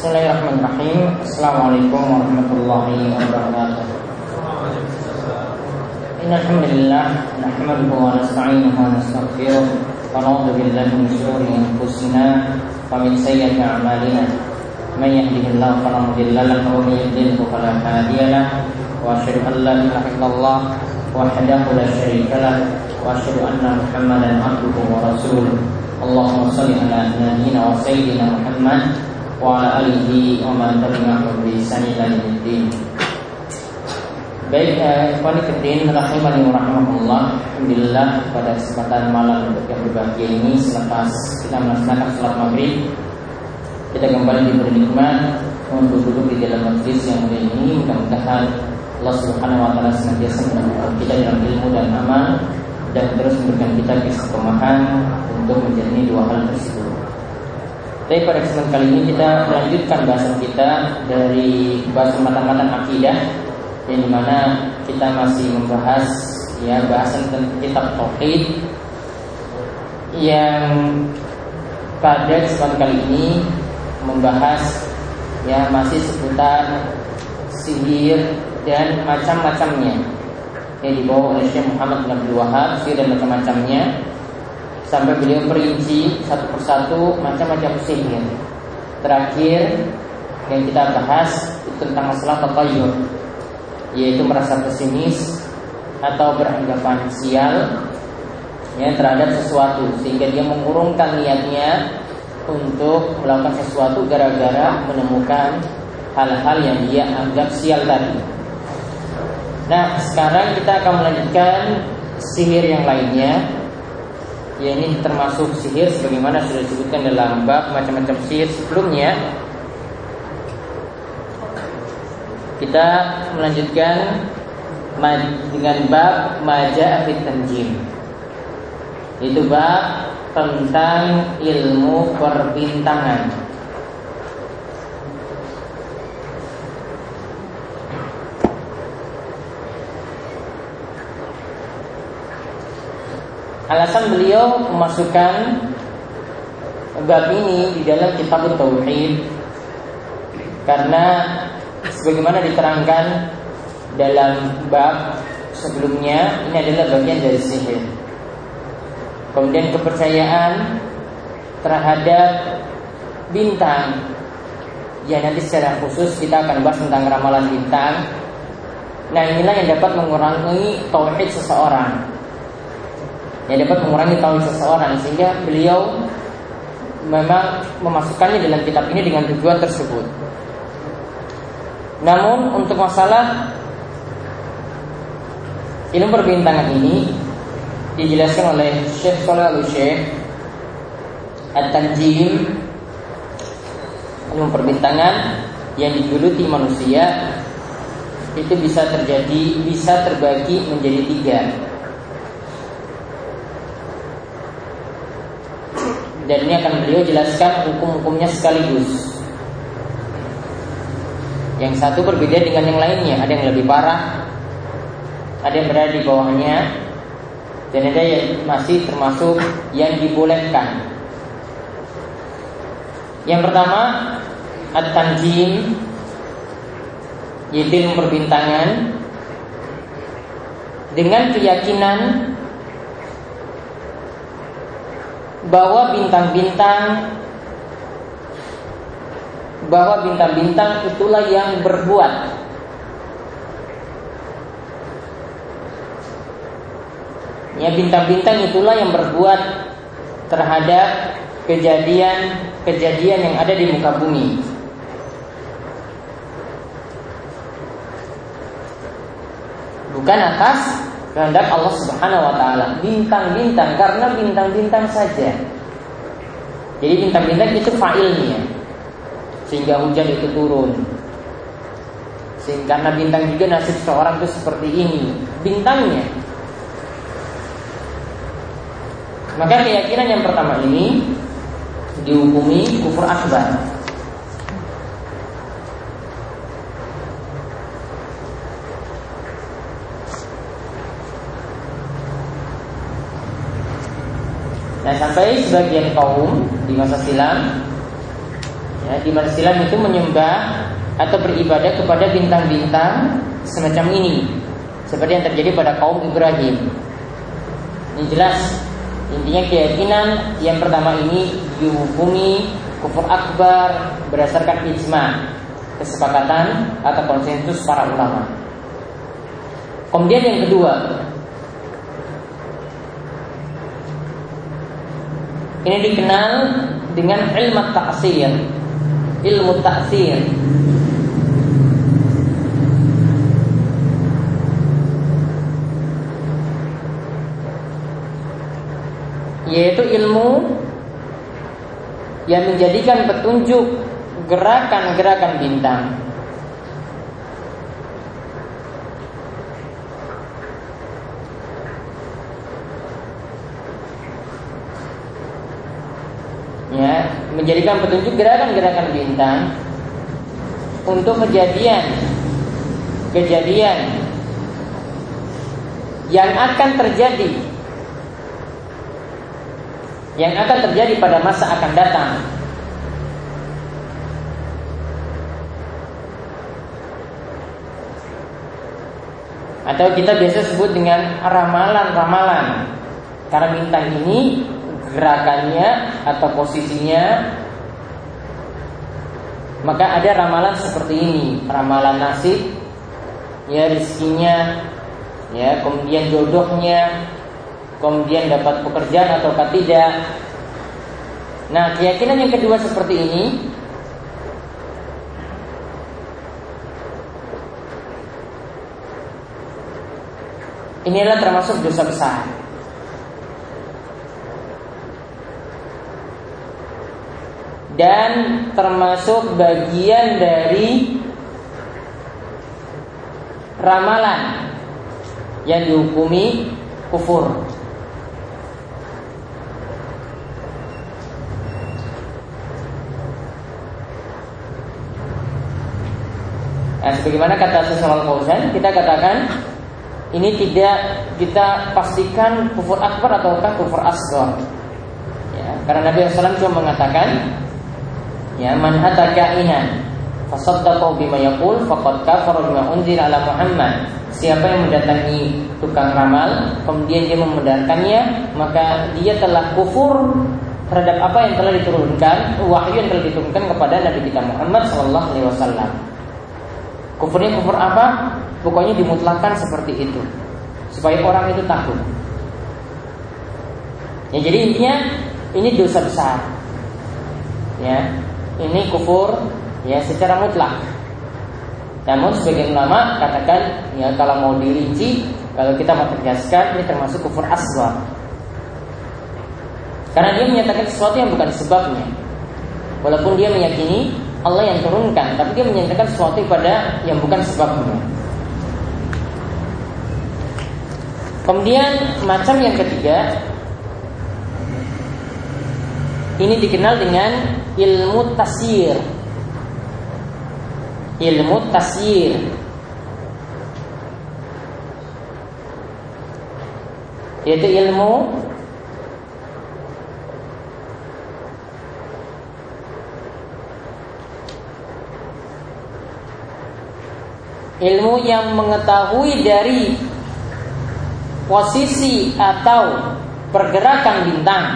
Bismillahirrahmanirrahim. Assalamualaikum warahmatullahi wabarakatuh. Innal hamdalillah nahmaduhu wa nasta'inuhu wa nastaghfiruh wa na'udzu billahi min shururi anfusina wa min sayyi'ati a'malina. May yahdihillahu fala mudilla lahu wa may yudlil fala hadiya lahu. Wa asyhadu an la ilaha illallah wahdahu la syarika lahu wa asyhadu anna Muhammadan 'abduhu wa rasuluh. Allahumma shalli ala nabiyyina wa sayyidina Muhammad wa ala alihi wa man tabi'ahum bi ihsan ila yaumil. Baik, ikhwan fillah rahimani wa rahimakumullah. Alhamdulillah pada kesempatan malam yang berbahagia ini selepas kita melaksanakan salat maghrib, kita kembali diberi nikmat untuk duduk di dalam majelis yang mulia ini. Mudah-mudahan Allah Subhanahu wa taala senantiasa menambah kita dalam ilmu dan amal dan terus memberikan kita keistiqomahan untuk menjalani dua hal tersebut. Tapi pada kesempatan kali ini kita melanjutkan bahasan kita dari bahasan mata-mata akidah, yang dimana kita masih membahas ya bahasan tentang kitab Tauhid. Yang pada kesempatan kali ini membahas ya masih seputar sihir dan macam-macamnya, yang dibawa oleh Syekh Muhammad bin Abdul Wahhab, sihir dan macam-macamnya, sampai beliau merinci satu persatu macam-macam sihir. Terakhir yang kita bahas itu tentang masalah tatayur, yaitu merasa pesimis atau beranggapan sial ya, terhadap sesuatu, sehingga dia mengurungkan niatnya untuk melakukan sesuatu gara-gara menemukan hal-hal yang dia anggap sial tadi. Nah, sekarang kita akan melanjutkan sihir yang lainnya. Ya, ini termasuk sihir sebagaimana sudah disebutkan dalam bab macam-macam sihir sebelumnya. Kita melanjutkan dengan bab Majaa fi Tanjim, yaitu bab tentang ilmu perbintangan. Alasan beliau memasukkan bab ini di dalam kitab Tauhid karena sebagaimana diterangkan dalam bab sebelumnya, ini adalah bagian dari sihir. Kemudian kepercayaan terhadap bintang, ya nanti secara khusus kita akan bahas tentang ramalan bintang. Nah, inilah yang dapat mengurangi tauhid seseorang, yang dapat mengurangi tauhid seseorang, sehingga beliau memang memasukkannya dalam kitab ini dengan tujuan tersebut. Namun untuk masalah ilmu perbintangan ini dijelaskan oleh Syekh Sulaiman, Syekh At-Tanjim, ilmu perbintangan yang digeluti manusia itu bisa terbagi menjadi tiga. Dan ini akan beliau jelaskan hukum-hukumnya sekaligus. Yang satu berbeda dengan yang lainnya, ada yang lebih parah, ada yang berada di bawahnya, dan ada yang masih termasuk yang dibolehkan. Yang pertama At-Tanjim, yaitu ilmu perbintangan dengan keyakinan bahwa bintang-bintang itulah yang berbuat. Ya, bintang-bintang itulah yang berbuat terhadap kejadian-kejadian yang ada di muka bumi. Bukan atas kehendak Allah Subhanahu wa taala, bintang-bintang karena bintang-bintang saja. Jadi bintang-bintang itu fa'ilnya. Sehingga hujan itu turun. Sehingga karena bintang juga nasib seorang itu seperti ini, bintangnya. Maka keyakinan yang pertama ini dihukumi kufur akbar. Nah, sampai sebagian kaum di masa silam Di mana Islam itu menyembah atau beribadah kepada bintang-bintang semacam ini, seperti yang terjadi pada kaum Ibrahim. Ini jelas intinya keyakinan yang pertama ini dihubungi kufur akbar berdasarkan ijma, kesepakatan atau konsensus para ulama. Kemudian yang kedua, ini dikenal dengan ilmu ta'sir. Yaitu ilmu yang menjadikan petunjuk gerakan-gerakan bintang. Ya, menjadikan petunjuk gerakan-gerakan bintang untuk kejadian yang akan terjadi pada masa akan datang. Atau kita biasa sebut dengan ramalan-ramalan. Karena bintang ini gerakannya atau posisinya, maka ada ramalan seperti ini, ramalan nasib, ya rezekinya, ya kemudian jodohnya, kemudian dapat pekerjaan atau tidak. Nah, keyakinan yang kedua seperti ini inilah termasuk dosa besar. Dan termasuk bagian dari ramalan yang dihukumi kufur. Nah, sebagaimana kata Syekh Al-Fauzan, kita katakan ini tidak kita pastikan kufur akbar ataukah kufur asghar. Ya, karena Nabi SAW cuma mengatakan, ya man hatta ka'inan fasaddaqa bima yaqul faqad kafara bima unzila ala Muhammad. Siapa yang mendatangi tukang ramal kemudian dia membenarkannya, maka dia telah kufur terhadap apa yang telah diturunkan, wahyu yang telah diturunkan kepada Nabi kita Muhammad SAW. Kufurnya kufur apa? Pokoknya dimutlakan seperti itu, supaya orang itu takut. Ya, jadi intinya ini dosa besar. Ya, ini kufur ya secara mutlak. Namun sebagian ulama katakan ya kalau mau dirinci, kalau kita mau tegaskan, ini termasuk kufur asghar. Karena dia menyatakan sesuatu yang bukan sebabnya. Walaupun dia meyakini Allah yang turunkan, tapi dia menyatakan sesuatu pada yang bukan sebabnya. Kemudian macam yang ketiga, ini dikenal dengan ilmu tasir. Yaitu ilmu yang mengetahui dari posisi atau pergerakan bintang.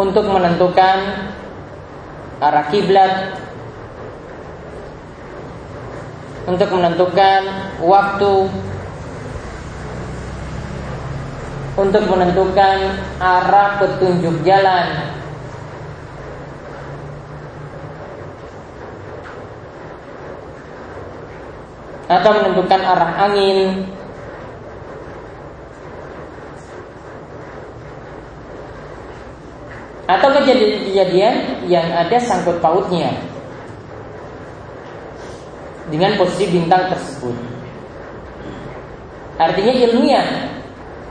Untuk menentukan arah kiblat, untuk menentukan waktu, untuk menentukan arah petunjuk jalan. Atau menentukan arah angin. Atau kejadian-kejadian yang ada sangkut pautnya dengan posisi bintang tersebut. Artinya ilmiah.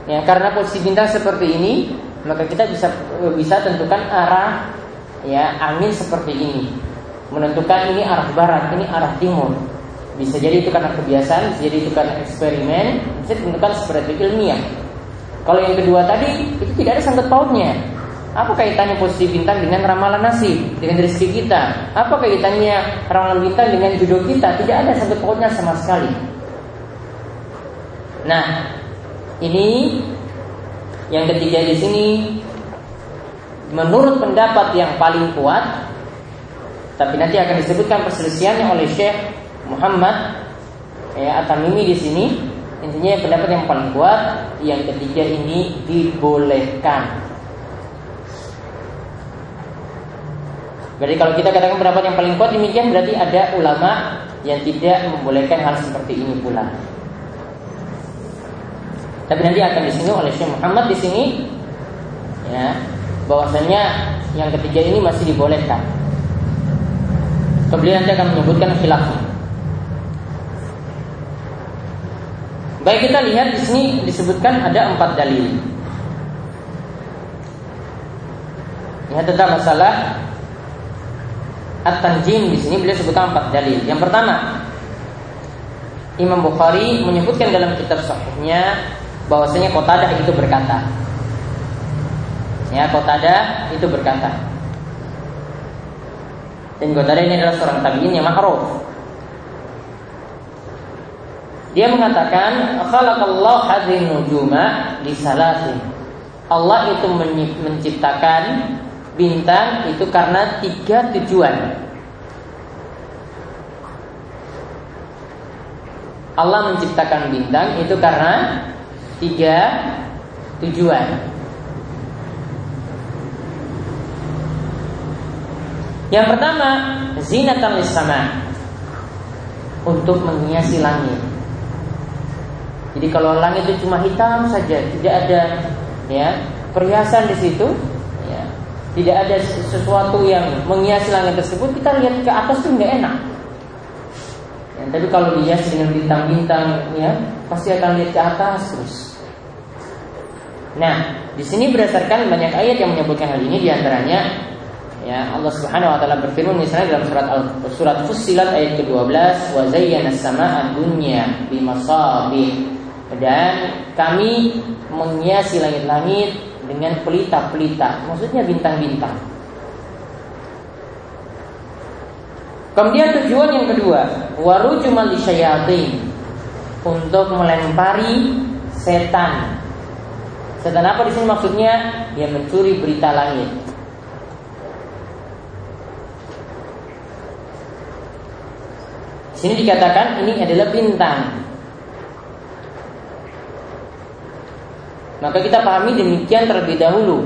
Ya, karena posisi bintang seperti ini, maka kita bisa tentukan arah ya angin seperti ini, menentukan ini arah barat, ini arah timur. Bisa jadi itu karena kebiasaan, bisa jadi itu karena eksperimen, bisa ditentukan secara ilmiah. Kalau yang kedua tadi, itu tidak ada sangkut pautnya. Apa kaitannya posisi bintang dengan ramalan nasib, dengan rezeki kita? Apa kaitannya ramalan bintang dengan jodoh kita? Tidak ada sangkut pautnya sama sekali. Nah, ini yang ketiga di sini, menurut pendapat yang paling kuat, tapi nanti akan disebutkan perselisihannya oleh Syekh Muhammad At-Tamimi di sini. Intinya pendapat yang paling kuat yang ketiga ini dibolehkan. Berarti kalau kita katakan pendapat yang paling kuat demikian, berarti ada ulama yang tidak membolehkan hal seperti ini pula. Tapi nanti akan disinggung oleh Syekh Muhammad di sini, ya, bahwasanya yang ketiga ini masih dibolehkan. Kemudian nanti akan menyebutkan khilafnya. Baik, kita lihat di sini disebutkan ada 4 dalil. Ya, tentang masalah At-Tanjim di sini beliau sebutkan 4 dalil. Yang pertama, Imam Bukhari menyebutkan dalam kitab sahihnya bahwasanya Qatadah itu berkata. Ya, Qatadah itu berkata. Dan Qatadah ini adalah seorang tabi'in yang ma'ruf. Dia mengatakan khalaqallahu hadhin nujuma li salasin. Allah itu menciptakan bintang itu karena 3 tujuan. Allah menciptakan bintang itu karena 3 tujuan. Yang pertama, zinatan lis-sama, untuk menghiasi langit. Jadi kalau langit itu cuma hitam saja, tidak ada ya perhiasan di situ, ya, tidak ada sesuatu yang menghiasi langit tersebut, kita lihat ke atas itu nggak enak. Ya, tapi kalau dihiasi dengan bintang-bintang, ya pasti akan lihat ke atas terus. Nah, di sini berdasarkan banyak ayat yang menyebutkan hal ini, diantaranya ya Allah Subhanahu Wa Taala berfirman misalnya dalam surat Fussilat ayat ke-12, wa zayyana as-samaa dunya bimasabih. Dan kami menghiasi langit-langit dengan pelita-pelita, maksudnya bintang-bintang. Kemudian tujuan yang kedua, warujumal lisyayatin, untuk melempari setan. Setan apa di sini maksudnya? Ya mencuri berita langit. Di sini dikatakan ini adalah bintang. Maka kita pahami demikian terlebih dahulu.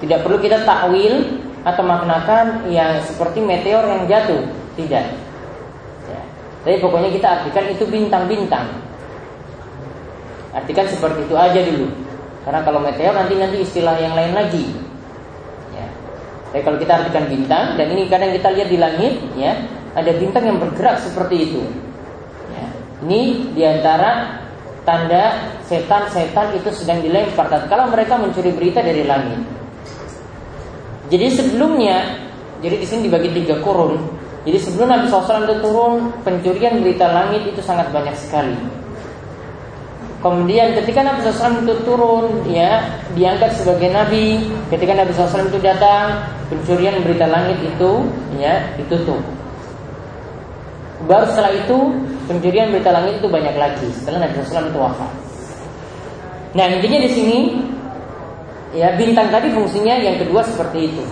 Tidak perlu kita takwil atau maknakan yang seperti meteor yang jatuh. Tidak ya. Tapi pokoknya kita artikan itu bintang-bintang. Artikan seperti itu aja dulu. Karena kalau meteor nanti istilah yang lain lagi ya. Tapi kalau kita artikan bintang, dan ini kadang kita lihat di langit ya, ada bintang yang bergerak seperti itu ya. Ini diantara tanda setan-setan itu sedang dilempar kalau mereka mencuri berita dari langit. Jadi sebelumnya, jadi di sini dibagi 3 kurun. Jadi sebelum Nabi SAW itu turun, pencurian berita langit itu sangat banyak sekali. Kemudian ketika Nabi SAW itu turun, ya diangkat sebagai Nabi. Ketika Nabi SAW itu datang, pencurian berita langit itu, ya ditutup. Baru setelah itu pencurian berita langit itu banyak lagi setelah Nabi Muhammad SAW itu wafat. Nah, intinya di sini ya bintang tadi fungsinya yang kedua seperti itu.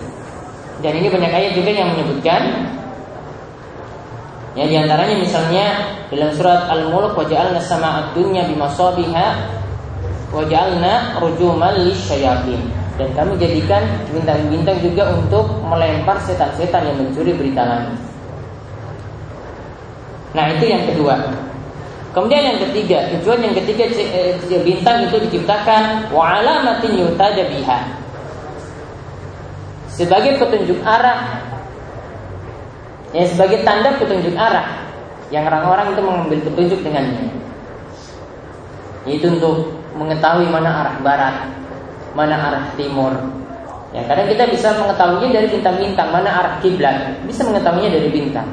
Dan ini banyak ayat juga yang menyebutkan. Ya diantaranya misalnya dalam surat Al-Mulk, wa ja'alna sama'ad dunya bimasabiha wa ja'alna rujuman lisyayatin. Dan kami jadikan bintang-bintang juga untuk melempar setan-setan yang mencuri berita langit. Nah, itu yang kedua. Kemudian yang ketiga, tujuan yang ketiga bintang itu diciptakan wa alamatin yutada biha, sebagai petunjuk arah. Ya, sebagai tanda petunjuk arah yang orang-orang itu mengambil petunjuk dengannya. Itu untuk mengetahui mana arah barat, mana arah timur. Ya, kadang kita bisa mengetahuinya dari bintang-bintang, mana arah kiblat, bisa mengetahuinya dari bintang.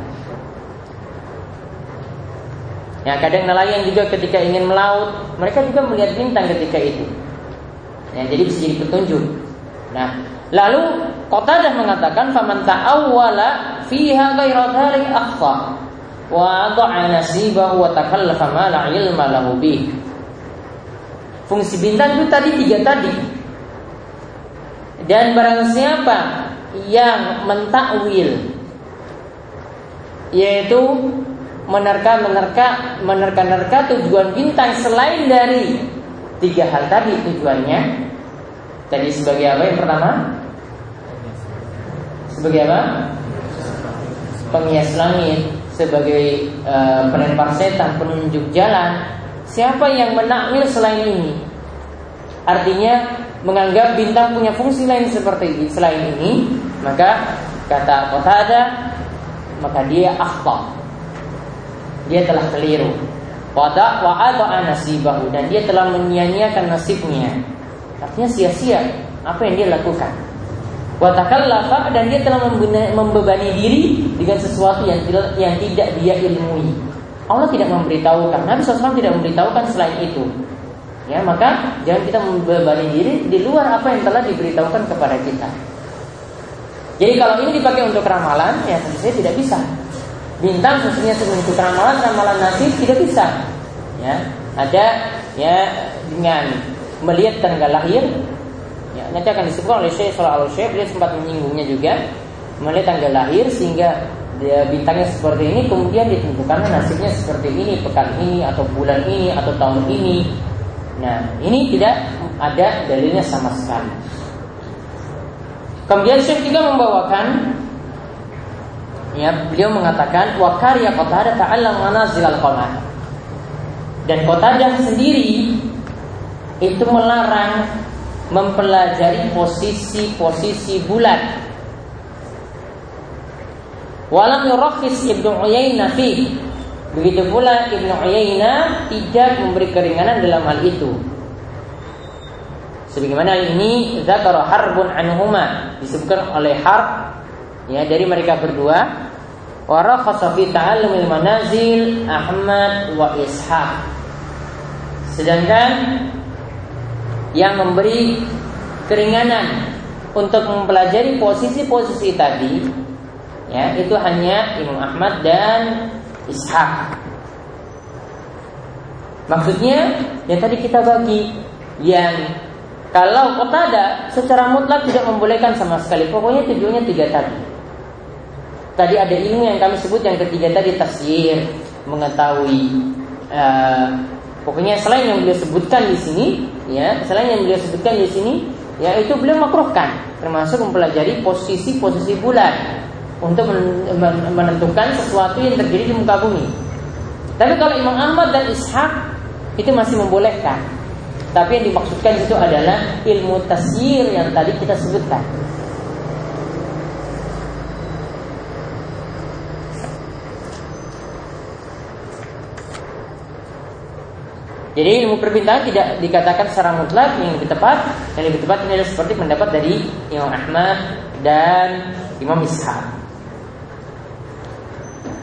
Ya, kadang nelayan juga ketika ingin melaut, mereka juga melihat bintang ketika itu. Ya, jadi bisa jadi petunjuk. Nah, lalu Qatadah mengatakan faman ta'awwala fiha ghaira dzalik akhta wa ad'a nasibahu wa takallafa ma la ilma lahu bih. Fungsi bintang itu tadi tiga tadi. Dan barang siapa yang mentakwil, yaitu menerka-nerka tujuan bintang selain dari tiga hal tadi tujuannya. Tadi sebagai apa yang pertama? Sebagai apa? Penghias langit, sebagai penempar setan, penunjuk jalan. Siapa yang menakwil selain ini? Artinya menganggap bintang punya fungsi lain seperti selain ini, maka kata Qatadah, maka dia akhta. Dia telah keliru. Wa'ada'a nasibahu, dan dia telah menyia-nyiakan nasibnya. Artinya sia-sia apa yang dia lakukan. Wa takallafa, dan dia telah membebani diri dengan sesuatu yang tidak dia ilmui. Allah tidak memberitahukan, Nabi SAW tidak memberitahukan selain itu. Ya, maka jangan kita membebani diri di luar apa yang telah diberitahukan kepada kita. Jadi kalau ini dipakai untuk ramalan, ya tentu saja tidak bisa. Bintang khususnya untuk ramalan nasib tidak bisa. Ya, ada ya dengan melihat tanggal lahir. Ya, nanti akan disebutkan oleh Syekh Sulaiman, dia sempat menyinggungnya juga, melihat tanggal lahir sehingga dia bintangnya seperti ini, kemudian ditentukan nasibnya seperti ini, pekan ini atau bulan ini atau tahun ini. Nah, ini tidak ada dalilnya sama sekali. Kemudian Syekh juga membawakan, ya, beliau mengatakan wa karya Qatadah ta'allam manazil al-qamar. Dan Qatadah sendiri itu melarang mempelajari posisi-posisi bulan. Walam yurakhis Ibnu Uyainah fi. Begitu pula Ibnu Uyainah tidak memberi keringanan dalam hal itu. Sebagaimana ini zakara harbun anhuma, disebutkan oleh Harb ya dari mereka berdua. Wa rakhasa fi ta'allumil manazil Ahmad wa Ishaq. Sedangkan yang memberi keringanan untuk mempelajari posisi-posisi tadi ya itu hanya Imam Ahmad dan Ishaq. Maksudnya yang tadi kita bagi, yang kalau Qatadah secara mutlak tidak membolehkan sama sekali. Pokoknya tujuannya tiga tadi. Tadi ada ilmu yang kami sebut yang ketiga tadi, tafsir, mengetahui. Pokoknya selain yang beliau sebutkan di sini, ya selain yang beliau sebutkan di sini, yaitu beliau makruhkan, termasuk mempelajari posisi-posisi bulan untuk menentukan sesuatu yang terjadi di muka bumi. Tapi kalau Imam Ahmad dan Ishaq itu masih membolehkan. Tapi yang dimaksudkan itu adalah ilmu tasir yang tadi kita sebutkan. Jadi ilmu perbintangan tidak dikatakan secara mutlak yang lebih tepat ini adalah seperti pendapat dari Imam Ahmad dan Imam Ishaq.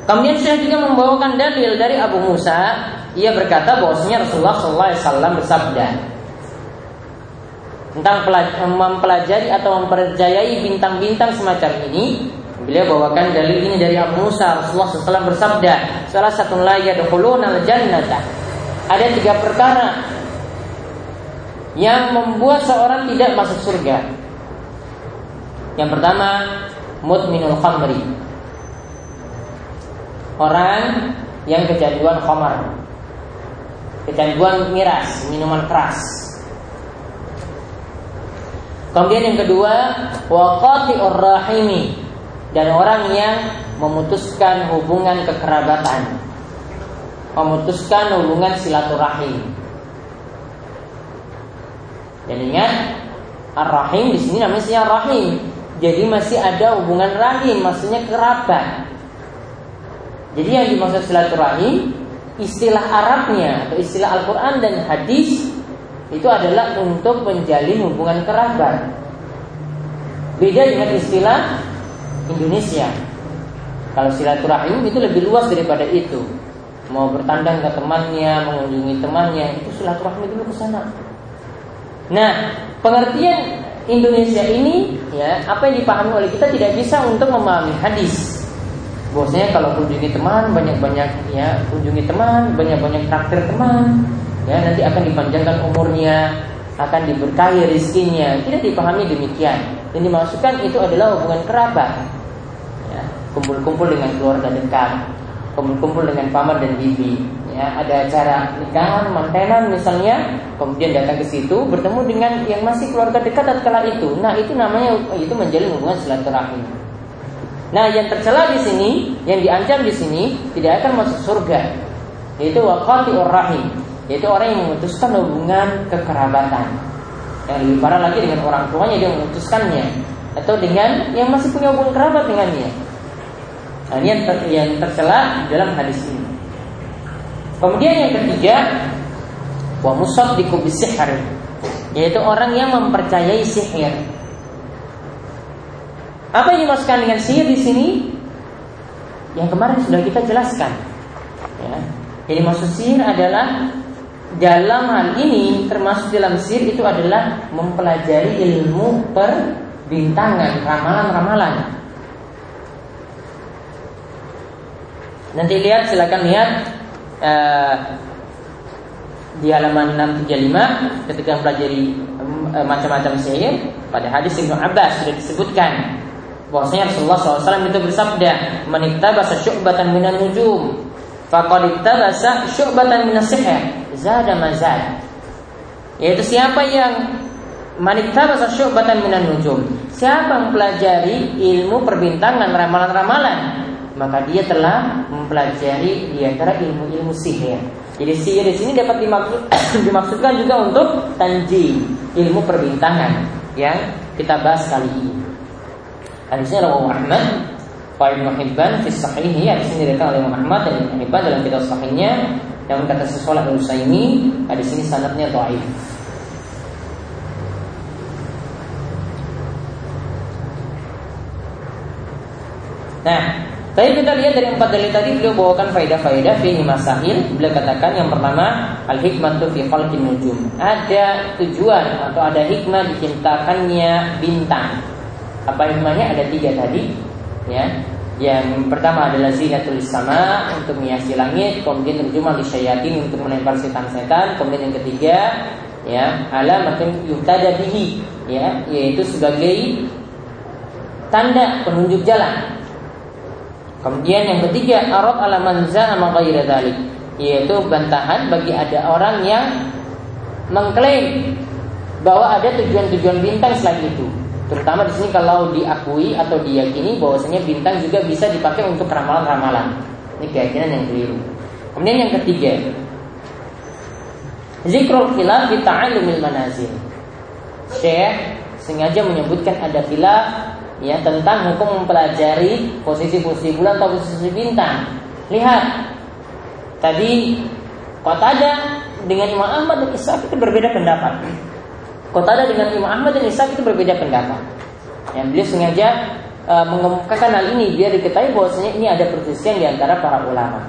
Kemudian Syekh juga membawakan dalil dari Abu Musa. Ia berkata bahwasanya Rasulullah Shallallahu Alaihi Wasallam bersabda tentang mempelajari atau mempercayai bintang-bintang semacam ini. Beliau bawakan dalil ini dari Abu Musa. Rasulullah Shallallahu Alaihi Wasallam bersabda, salah satu layak dakhulunal jannata. Ada tiga perkara yang membuat seorang tidak masuk surga. Yang pertama, mudminul khamri, orang yang kecanduan khamar, kecanduan miras, minuman keras. Kemudian yang kedua, waqati'ur rahimi, dan orang yang memutuskan hubungan kekerabatan, memutuskan hubungan silaturahim. Dan ingat, ar-rahim di sini namanya rahim. Jadi masih ada hubungan rahim, maksudnya kerabat. Jadi yang dimaksud silaturahim, istilah Arabnya atau istilah Al-Quran dan hadis itu adalah untuk menjalin hubungan kerabat. Beda dengan istilah Indonesia. Kalau silaturahim itu lebih luas daripada itu. mau bertandang ke temannya, mengunjungi temannya, itu silaturahmi dulu ke sana. Nah, pengertian Indonesia ini, ya, apa yang dipahami oleh kita tidak bisa untuk memahami hadis. Bahwasanya kalau kunjungi teman, banyak-banyak ya, kunjungi teman, banyak-banyak traktir teman, ya, nanti akan dipanjangkan umurnya, akan diberkahi rizkinya. Tidak dipahami demikian. Yang dimaksudkan itu adalah hubungan kerabat, ya, kumpul-kumpul dengan keluarga dekat, kumpul-kumpul dengan paman dan bibi. Ya, ada acara nikahan, mantenan misalnya, kemudian datang ke situ bertemu dengan yang masih keluarga dekat tatkala itu. Nah, itu namanya itu menjalin hubungan silaturahmi. Nah, yang tercela di sini, yang diancam di sini tidak akan masuk surga, yaitu waqati'ur rahim, yaitu orang yang memutuskan hubungan kekerabatan. Yang lebih parah lagi dengan orang tuanya dia memutuskannya, atau dengan yang masih punya hubungan kerabat dengannya. Nah, ini yang tercela dalam hadis ini. Kemudian yang ketiga, wa musaddiqu bisihr, yaitu orang yang mempercayai sihir. Apa yang dimaksudkan dengan sihir di sini? Yang kemarin sudah kita jelaskan. Ya. Jadi maksud sihir adalah dalam hal ini termasuk dalam sihir itu adalah mempelajari ilmu perbintangan, ramalan-ramalan. Nanti lihat, silakan lihat. Di halaman 635 ketika mempelajari macam-macam sihir, pada hadis Ibnu Abbas sudah disebutkan bahwasanya Rasulullah SAW itu bersabda, "Man iktabasa syu'batan minan nujum, faqad iktabasa syu'batan minas sihr, zada ma zada." Yaitu siapa yang man iktabasa syu'batan minan nujum, siapa yang mempelajari ilmu perbintangan, ramalan-ramalan, maka dia telah mempelajari di antara ilmu-ilmu sihir. Jadi sihir di sini dapat dimaksudkan juga untuk tanji, ilmu perbintangan yang kita bahas kali ini. Hadisnya rawahu Ahmad wa Ibnu Hibban fi sahihi, hadis ini diriwayatkan oleh Imam Ahmad dan Ibnu Hibban dalam kitab sahihnya. Namun kata Syekh Sulaiman hadis ini sanadnya dhaif. Nah, tapi kita lihat dari 4 dalil tadi beliau bawakan faedah-faedah fihi masail. Beliau katakan yang pertama, al-hikmatu fi khalqin nujum. Ada tujuan atau ada hikmah diciptakannya bintang. Apa hikmahnya? Ada 3 tadi, ya. Yang pertama adalah zinatul sama, untuk menghiasi langit, kemudian terjemah lisyayatin, untuk melempar setan-setan, kemudian yang ketiga, ya, alamatun yuqtada bihi, ya, yaitu sebagai tanda penunjuk jalan. Kemudian yang ketiga, arad ala man za'ama ghaira dzalik, yaitu bantahan bagi ada orang yang mengklaim bahwa ada tujuan-tujuan bintang selain itu. Terutama di sini kalau diakui atau diyakini bahwasanya bintang juga bisa dipakai untuk ramalan-ramalan. Ini keyakinan yang keliru. Kemudian yang ketiga, zikrul khilaf bi ta'allumil manazil. Syekh sengaja menyebutkan ada khilaf, ya, tentang hukum mempelajari posisi-posisi bulan atau posisi bintang. Lihat tadi Qatadah dengan Imam Ahmad dan Isa itu berbeda pendapat. Qatadah dengan Imam Ahmad dan Isa itu berbeda pendapat. Yang beliau sengaja mengemukakan hal ini biar diketahui bahwasanya ini ada perselisihan di antara para ulama.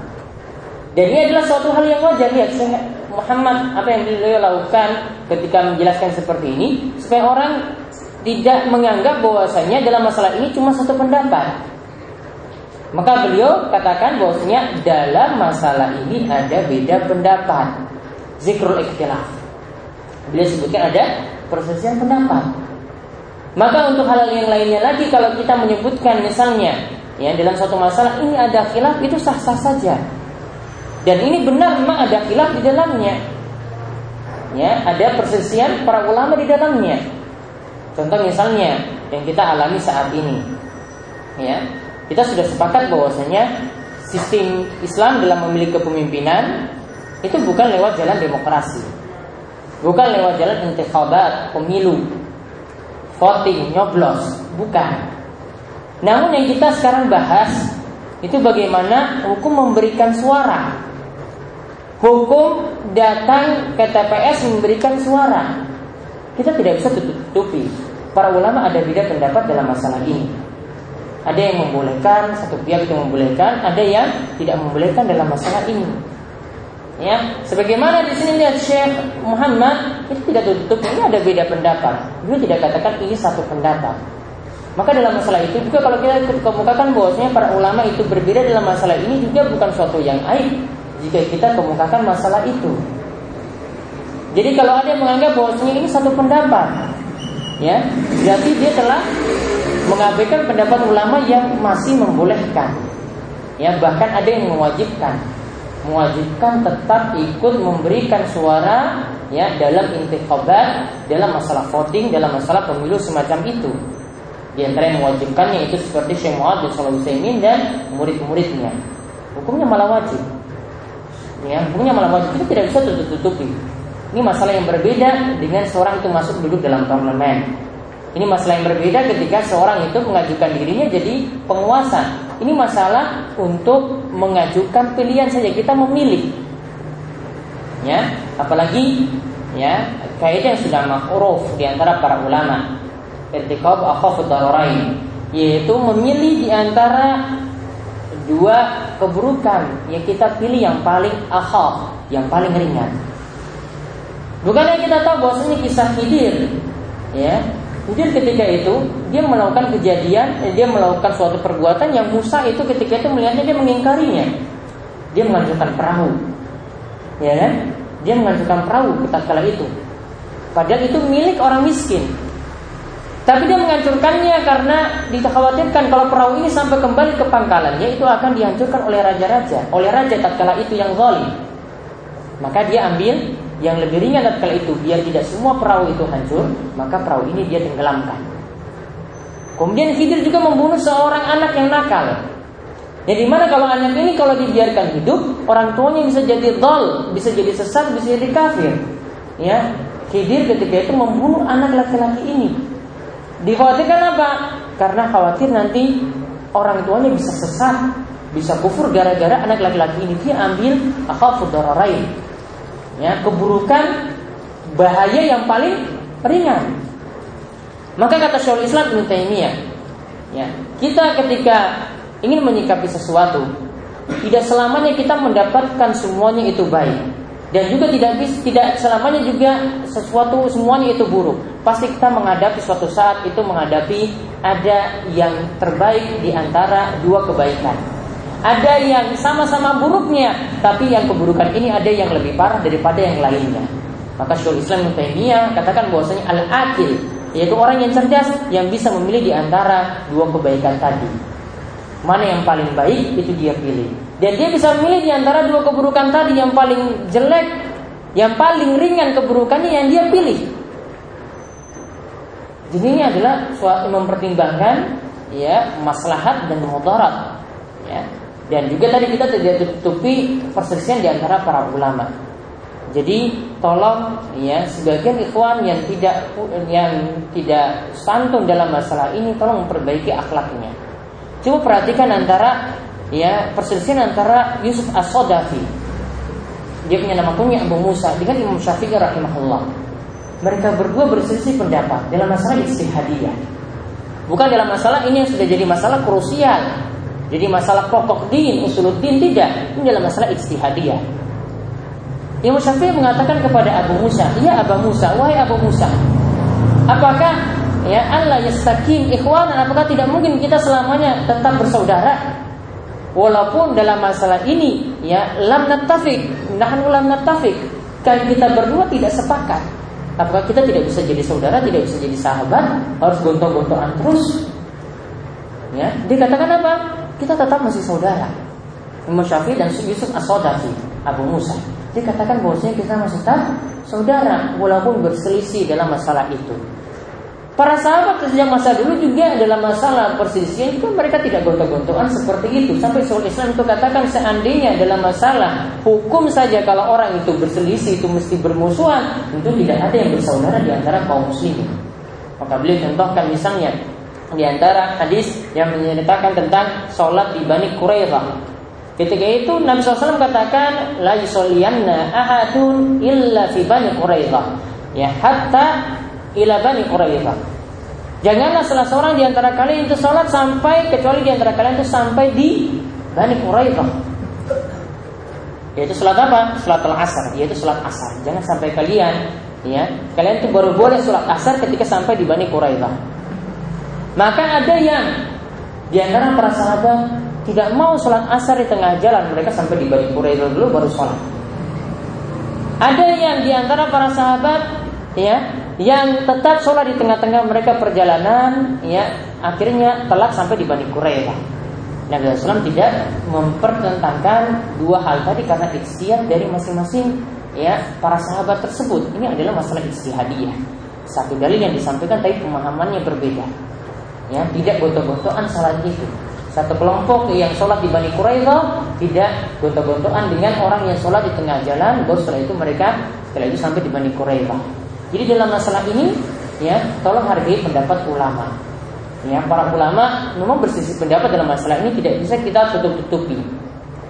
Dan ini adalah suatu hal yang wajar. Lihat Syekh Muhammad apa yang beliau lakukan ketika menjelaskan seperti ini supaya orang tidak menganggap bahwasanya dalam masalah ini cuma satu pendapat. Maka beliau katakan bahwasanya dalam masalah ini ada beda pendapat. Zikrul ikhtilaf. Beliau sebutkan ada perselisihan pendapat. Maka untuk hal yang lainnya lagi, kalau kita menyebutkan misalnya, ya, dalam suatu masalah ini ada khilaf, itu sah-sah saja. Dan ini benar memang ada khilaf di dalamnya. Ya, ada perselisihan para ulama di dalamnya. Contoh misalnya yang kita alami saat ini, ya, kita sudah sepakat bahwasanya sistem Islam dalam memilih kepemimpinan itu bukan lewat jalan demokrasi, bukan lewat jalan intikhabat, pemilu, voting, nyoblos, bukan. Namun yang kita sekarang bahas itu bagaimana hukum memberikan suara, hukum datang ke TPS memberikan suara. Kita tidak bisa tutup-tutupi. Para ulama ada beda pendapat dalam masalah ini. Ada yang membolehkan, satu pihak itu membolehkan, ada yang tidak membolehkan dalam masalah ini. Ya, sebagaimana di sini lihat Syekh Muhammad itu tidak tutup, ini ada beda pendapat. Dia tidak katakan ini satu pendapat. Maka dalam masalah itu juga kalau kita kemukakan bahwasanya para ulama itu berbeda dalam masalah ini juga bukan suatu yang aib jika kita kemukakan masalah itu. Jadi kalau ada yang menganggap bahwasanya ini satu pendapat, ya, berarti dia telah mengabaikan pendapat ulama yang masih membolehkan. Ya, bahkan ada yang mewajibkan tetap ikut memberikan suara ya dalam intikhabat, dalam masalah voting, dalam masalah pemilu semacam itu. Di antara yang mewajibkannya itu seperti Syekh Muhammad bin Abdul dan murid-muridnya. Hukumnya malah wajib. Ya, hukumnya malah wajib, itu tidak bisa tutup-tutupi. Ini masalah yang berbeda dengan seorang itu masuk duduk dalam parlemen. Ini masalah yang berbeda ketika seorang itu mengajukan dirinya jadi penguasa. Ini masalah untuk mengajukan pilihan saja, kita memilih. Ya, apalagi ya kaidah yang sudah makruf di antara para ulama. Irtikab akhafud dararain, yaitu memilih di antara dua keburukan, ya kita pilih yang paling akhaf, yang paling ringan. Bukannya kita tahu bahwasanya kisah Khidir, ya. Khidir ketika itu dia melakukan kejadian, dia melakukan suatu perbuatan yang Musa itu ketika itu melihatnya dia mengingkarinya. Dia mengajukan perahu, ya kan? Dia mengajukan perahu tatkala itu. Padahal itu milik orang miskin. Tapi dia menghancurkannya karena dikhawatirkan kalau perahu ini sampai kembali ke pangkalannya itu akan dihancurkan oleh raja-raja, oleh raja tatkala itu yang zalim. Maka dia ambil yang lebih ringan tatkala itu biar tidak semua perahu itu hancur, maka perahu ini dia tenggelamkan. Kemudian Khidir juga membunuh seorang anak yang nakal. Jadi mana kalau anak ini kalau dibiarkan hidup, orang tuanya bisa jadi dhal, bisa jadi sesat, bisa jadi kafir. Ya, Khidir ketika itu membunuh anak laki-laki ini. Dikhawatirkan apa? Karena khawatir nanti orang tuanya bisa sesat, bisa kufur gara-gara anak laki-laki ini. Dia ambil akhafud dararain, ya, keburukan bahaya yang paling ringan. Maka kata Syaikhul Islam Ibnu Taimiyah, ya, kita ketika ingin menyikapi sesuatu tidak selamanya kita mendapatkan semuanya itu baik, dan juga tidak selamanya juga sesuatu semuanya itu buruk. Pasti kita menghadapi suatu saat itu menghadapi ada yang terbaik di antara dua kebaikan. Ada yang sama-sama buruknya, tapi yang keburukan ini ada yang lebih parah daripada yang lainnya. Maka Syaikhul Islam Ibnu Taimiyah katakan bahwasanya al-aqil, yaitu orang yang cerdas yang bisa memilih di antara dua kebaikan tadi. Mana yang paling baik itu dia pilih. Dan dia bisa memilih di antara dua keburukan tadi, yang paling jelek, yang paling ringan keburukannya yang dia pilih. Jadi ini adalah suatu mempertimbangkan ya maslahat dan mudarat. Ya. Dan juga tadi kita tidak tutupi perselisihan di antara para ulama. Jadi tolong ya sebagian ikhwan yang tidak santun dalam masalah ini tolong memperbaiki akhlaknya. Coba perhatikan antara ya perselisihan antara Yusuf As-Sodafi, dia punya nama kunya Abu Musa, dengan Imam Syafi'i rahimahullah. Mereka berdua berselisih pendapat dalam masalah istihadiyah, bukan dalam masalah ini yang sudah jadi masalah krusial, jadi masalah pokok din, usuluddin, tidak. Ini dalam masalah istihadiyah. Imam Syafi'i mengatakan kepada Abu Musa, ya Abu Musa, wahai Abu Musa, apakah ya Allah yastakim ikhwanan, apakah tidak mungkin kita selamanya tetap bersaudara? Walaupun dalam masalah ini ya lam nattafiq, nahnu lam nattafiq, kan kita berdua tidak sepakat. Apakah kita tidak bisa jadi saudara, tidak bisa jadi sahabat, harus gontok-gontokan terus? Ya, dikatakan apa? Kita tetap masih saudara. Imam Syafi'i dan Yusuf As-Sodafi, Abu Musa. Dikatakan bahwasanya kita masih tetap saudara walaupun berselisih dalam masalah itu. Para sahabat sejak masa dulu juga dalam masalah perselisihan itu mereka tidak gontok-gontokan seperti itu. Sampai Syaikhul Islam itu katakan seandainya dalam masalah hukum saja kalau orang itu berselisih itu mesti bermusuhan, tentu tidak ada yang bersaudara di antara kaum muslimin. Maka beliau contohkan misalnya di antara hadis yang menceritakan tentang sholat di Bani Quraidah. Ketika itu Nabi SAW katakan la yusolliyanna ahadun illa fi Bani Quraidah, ya hatta ila Bani Quraidah. Janganlah salah seorang di antara kalian itu salat sampai kecuali di antara kalian itu sampai di Bani Quraidah. Yaitu salat apa? Salat al-asar, yaitu salat asar. Jangan sampai kalian, ya, kalian itu baru boleh salat asar ketika sampai di Bani Quraidah. Maka ada yang di antara para sahabat tidak mau salat asar di tengah jalan, mereka sampai di Bani Quraidah dulu baru salat. Ada yang di antara para sahabat, ya, yang tetap sholat di tengah-tengah mereka perjalanan, ya, akhirnya telat sampai di Bani Quraidah. Nabi SAW tidak mempertentangkan dua hal tadi karena ijtihad dari masing-masing, ya, para sahabat tersebut. Ini adalah masalah ijtihadiyah. Satu dalil yang disampaikan tapi pemahamannya berbeda. Ya, tidak gontok-gontokan salat itu. Satu kelompok yang sholat di Bani Quraidah tidak gontok-gontokan dengan orang yang sholat di tengah jalan. Baru setelah itu mereka setelah itu sampai di Bani Quraidah. Jadi dalam masalah ini, ya, tolong hargai pendapat ulama. Ya, para ulama memang bersisi pendapat dalam masalah ini, tidak bisa kita tutup-tutupi.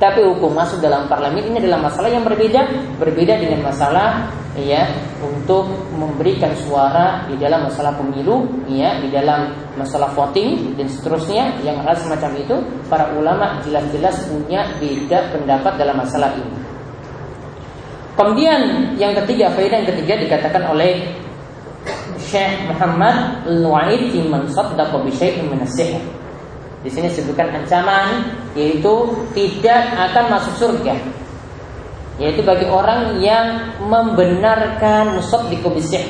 Tapi hukum masuk dalam parlemen ini adalah masalah yang berbeda dengan masalah, ya, untuk memberikan suara di dalam masalah pemilu, ya, di dalam masalah voting dan seterusnya yang hal semacam itu. Para ulama jelas-jelas punya beda pendapat dalam masalah ini. Kemudian yang ketiga, faedah yang ketiga dikatakan oleh Syekh Muhammad Al-Wa'id Iman Saddaqa bi Syai'in min as-sihr. Di sini disebutkan ancaman, yaitu tidak akan masuk surga, yaitu bagi orang yang membenarkan musaddiq bi sihr,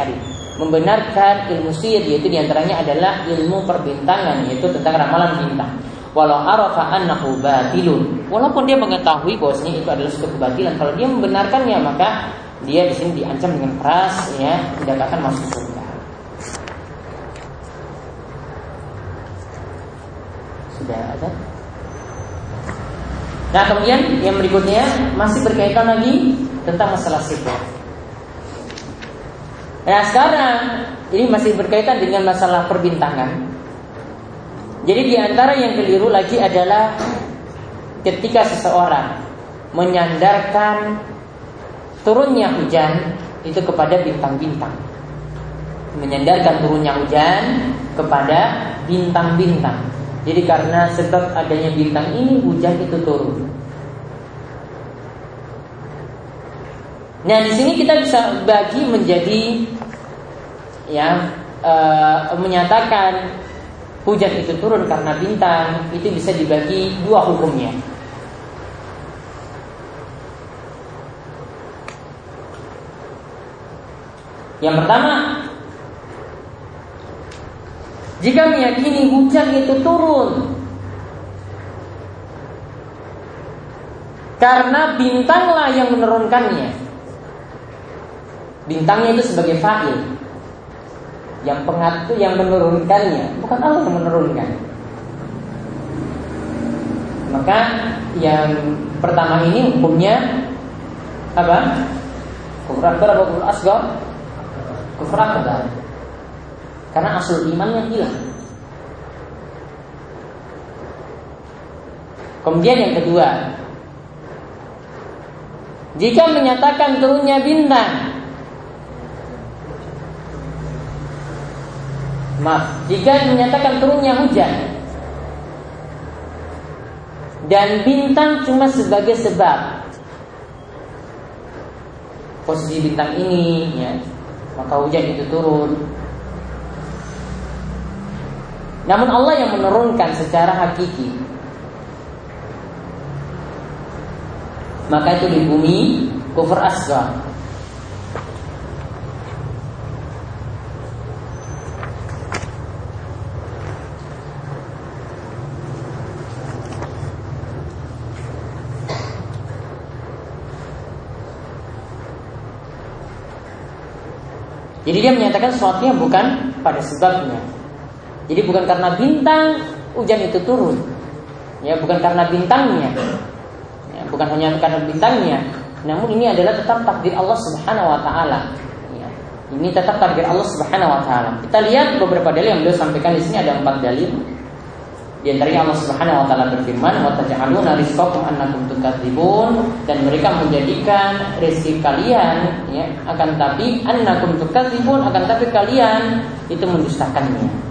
membenarkan ilmu sihir, yaitu diantaranya adalah ilmu perbintangan, yaitu tentang ramalan bintang. Walau arafa annahu batilun, walaupun dia mengetahui bahwasanya itu adalah suatu kebatilan, kalau dia membenarkannya maka dia di sini diancam dengan keras, ya, tidak akan masuk surga. Sudah ada. Nah, kemudian yang berikutnya masih berkaitan lagi tentang masalah sihir. Nah, sekarang ini masih berkaitan dengan masalah perbintangan. Jadi di antara yang keliru lagi adalah ketika seseorang menyandarkan turunnya hujan itu kepada bintang-bintang. Menyandarkan turunnya hujan kepada bintang-bintang. Jadi karena sebab adanya bintang ini hujan itu turun. Nah, di sini kita bisa bagi menjadi, ya, menyatakan hujan itu turun karena bintang, itu bisa dibagi dua hukumnya. Yang pertama, jika meyakini hujan itu turun karena bintanglah yang menurunkannya, bintangnya itu sebagai fa'il, yang pengatur, yang menurunkannya, bukan Allah yang menurunkan. Maka yang pertama ini hukumnya apa? Kufur akbar atau kufur asghar? Kufur akbar. Karena asal imannya hilang. Kemudian yang kedua, jika menyatakan turunnya bintang, jika menyatakan turunnya hujan dan bintang cuma sebagai sebab, posisi bintang ini, ya, maka hujan itu turun. Namun Allah yang menurunkan secara hakiki, maka itu di bumi kufur asghar. Jadi dia menyatakan sesuatu yang bukan pada sebabnya. Jadi bukan karena bintang hujan itu turun, ya, bukan karena bintangnya, ya, bukan hanya karena bintangnya. Namun ini adalah tetap takdir Allah Subhanahu Wa Taala. Ya, ini tetap takdir Allah Subhanahu Wa Taala. Kita lihat beberapa dalil yang beliau sampaikan di sini, ada 4 dalil. Di antaranya Allah Subhanahu Wa Taala berfirman, wa taj'aluna rizqakum annakum tukadzibun, dan mereka menjadikan rezeki kalian, ya, akan tapi annakum tukadzibun, akan tapi kalian itu mendustakannya.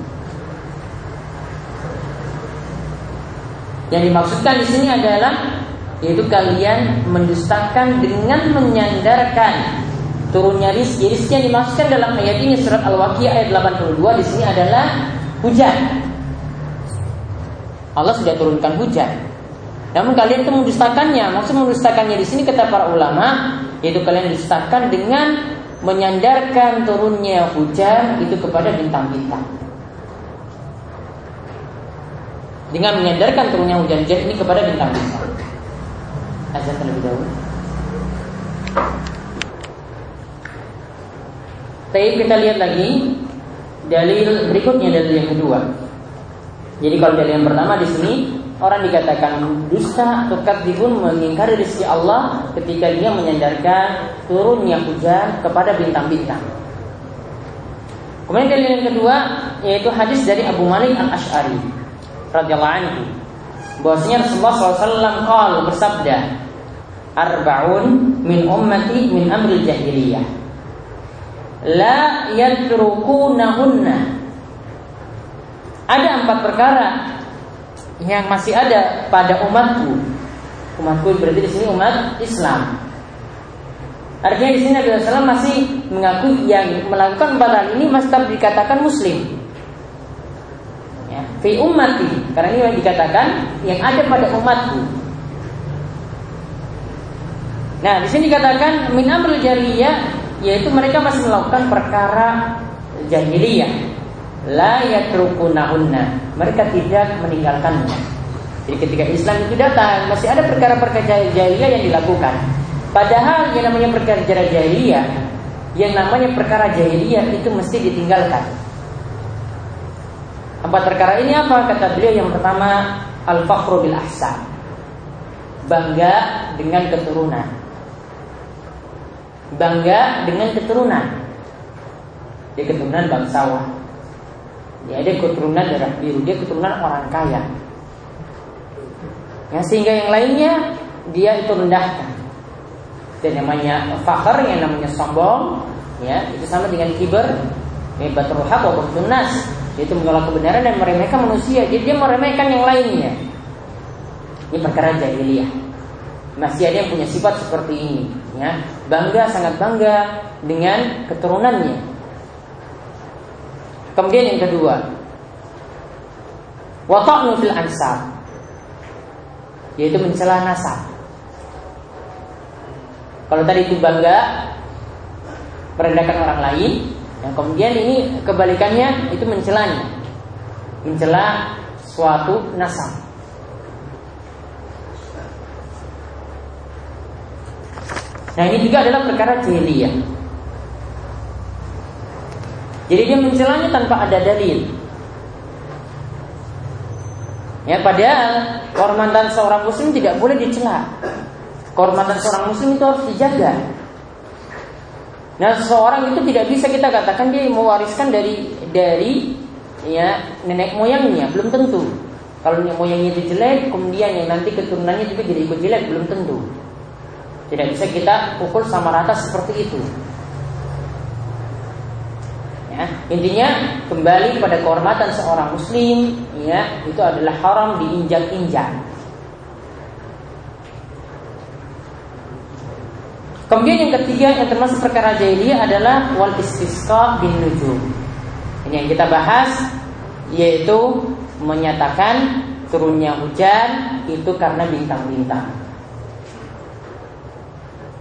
Yang dimaksudkan di sini adalah yaitu kalian mendustakan dengan menyandarkan turunnya rizki. Rizki yang dimaksudkan dalam ayat ini surat Al-Waqi'ah ayat 82 di sini adalah hujan. Allah sudah turunkan hujan. Namun kalian itu mendustakannya. Maksud mendustakannya di sini kata para ulama yaitu kalian dustakan dengan menyandarkan turunnya hujan itu kepada bintang-bintang. Dengan menyandarkan turunnya hujan-hujan ini kepada bintang-bintang. Azan terlebih dahulu. Tapi kita lihat lagi dalil berikutnya, dalil yang kedua. Jadi kalau dalil yang pertama di sini orang dikatakan dusta atau kadzibun mengingkari rezeki Allah ketika dia menyandarkan turunnya hujan kepada bintang-bintang. Kemudian dalil yang kedua yaitu hadis dari Abu Malik Al-Asy'ari radhiyallahu anhu. Bahwasanya Rasulullah SAW bersabda, "Arba'un min ummati min amril jahiliyah, la yatrukunahunna." Ada empat perkara yang masih ada pada umatku. Umatku berarti di sini umat Islam. Artinya di sini Nabi SAW masih mengakui yang melakukan empat hal ini masih tetap dikatakan Muslim. Ya, fi ummati, karena ini yang dikatakan yang ada pada umatku. Nah, di sini dikatakan min amrul jahiliyah, yaitu mereka masih melakukan perkara jahiliyah. La yatrukunahunna, mereka tidak meninggalkannya. Jadi ketika Islam itu datang masih ada perkara-perkara jahiliyah yang dilakukan. Padahal yang namanya perkara jahiliyah, yang namanya perkara jahiliyah itu mesti ditinggalkan. Empat perkara ini apa? Kata beliau yang pertama al-fakhru bil ahsan, bangga dengan keturunan. Bangga dengan keturunan. Dia keturunan bangsawan. Dia keturunan darah biru, dia keturunan orang kaya. Ya, sehingga yang lainnya dia itu rendahkan. Dan namanya fakhr, yang namanya sombong, ya, itu sama dengan kibar, batrul haq wa bughdzun nas, yaitu menolak kebenaran dan meremehkan manusia. Jadi dia meremehkan yang lainnya. Ini perkara jahiliyah. Masih ada yang punya sifat seperti ini, ya. Bangga, sangat bangga dengan keturunannya. Kemudian yang kedua, wa ta'nu fil ansab, yaitu mencela nasab. Kalau tadi itu bangga merendahkan orang lain, yang kemudian ini kebalikannya itu mencelanya, mencela suatu nasab. Nah, ini juga adalah perkara jahiliyah. Jadi dia mencelanya tanpa ada dalil. Ya, padahal kehormatan seorang muslim tidak boleh dicela. Kehormatan seorang muslim itu harus dijaga. Nah, seorang itu tidak bisa kita katakan dia mewariskan dari ya nenek moyangnya, belum tentu. Kalau nenek moyangnya itu jelek, kemudian yang nanti keturunannya juga jadi ikut jelek, belum tentu. Tidak bisa kita pukul sama rata seperti itu. Ya, intinya kembali pada kehormatan seorang muslim, ya, itu adalah haram diinjak-injak. Kemudian yang ketiga yang termasuk perkara jahiliyah adalah wal istisqa bin nujum. Ini yang kita bahas, yaitu menyatakan turunnya hujan itu karena bintang-bintang.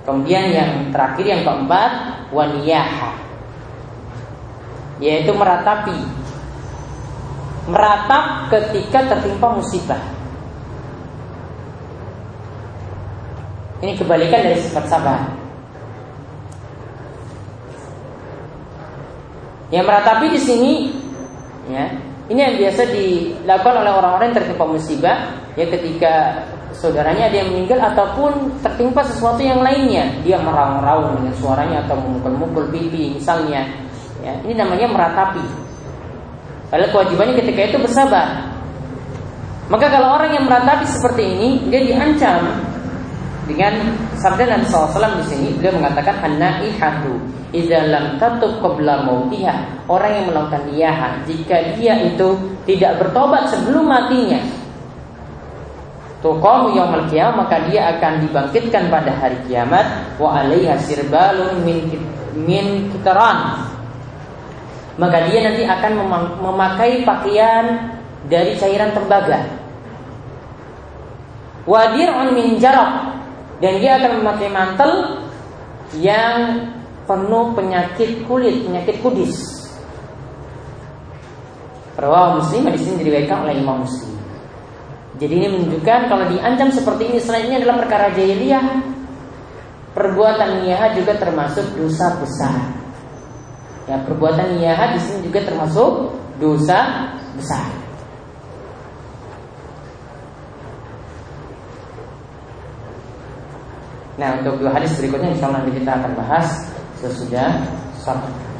Kemudian yang terakhir yang keempat waniyah, yaitu meratapi. Meratap ketika tertimpa musibah. Ini kebalikan dari sifat sabar. Yang meratapi di sini, ya, ini yang biasa dilakukan oleh orang-orang yang tertimpa musibah, ya, ketika saudaranya ada yang meninggal ataupun tertimpa sesuatu yang lainnya, dia meraung-raung dengan suaranya atau memukul-mukul pipi misalnya. Ya, ini namanya meratapi. Padahal kewajibannya ketika itu bersabar. Maka kalau orang yang meratapi seperti ini, dia diancam dengan sabda Nabi SAW di sini. Dia mengatakan an-naihatu idza lam tatub qabla mautiha. Orang yang melakukan niyaha, jika dia itu tidak bertobat sebelum matinya, tuqamu yaumil qiyamah, maka dia akan dibangkitkan pada hari kiamat, wa 'alaiha sirbalun min kitran, maka dia nanti akan memakai pakaian dari cairan tembaga, wa dir'un min jarab, dan dia akan memakai mantel yang penuh penyakit kulit, penyakit kudis. Rawahu Muslim, di sini diriwayatkan oleh Imam Muslim. Jadi ini menunjukkan kalau diancam seperti ini, selain ini adalah perkara jahiliyah, perbuatan niyaha juga termasuk dosa besar. Ya, perbuatan niyaha di sini juga termasuk dosa besar. Nah, untuk dua hadis berikutnya insyaallah kita akan bahas sesudah sholat.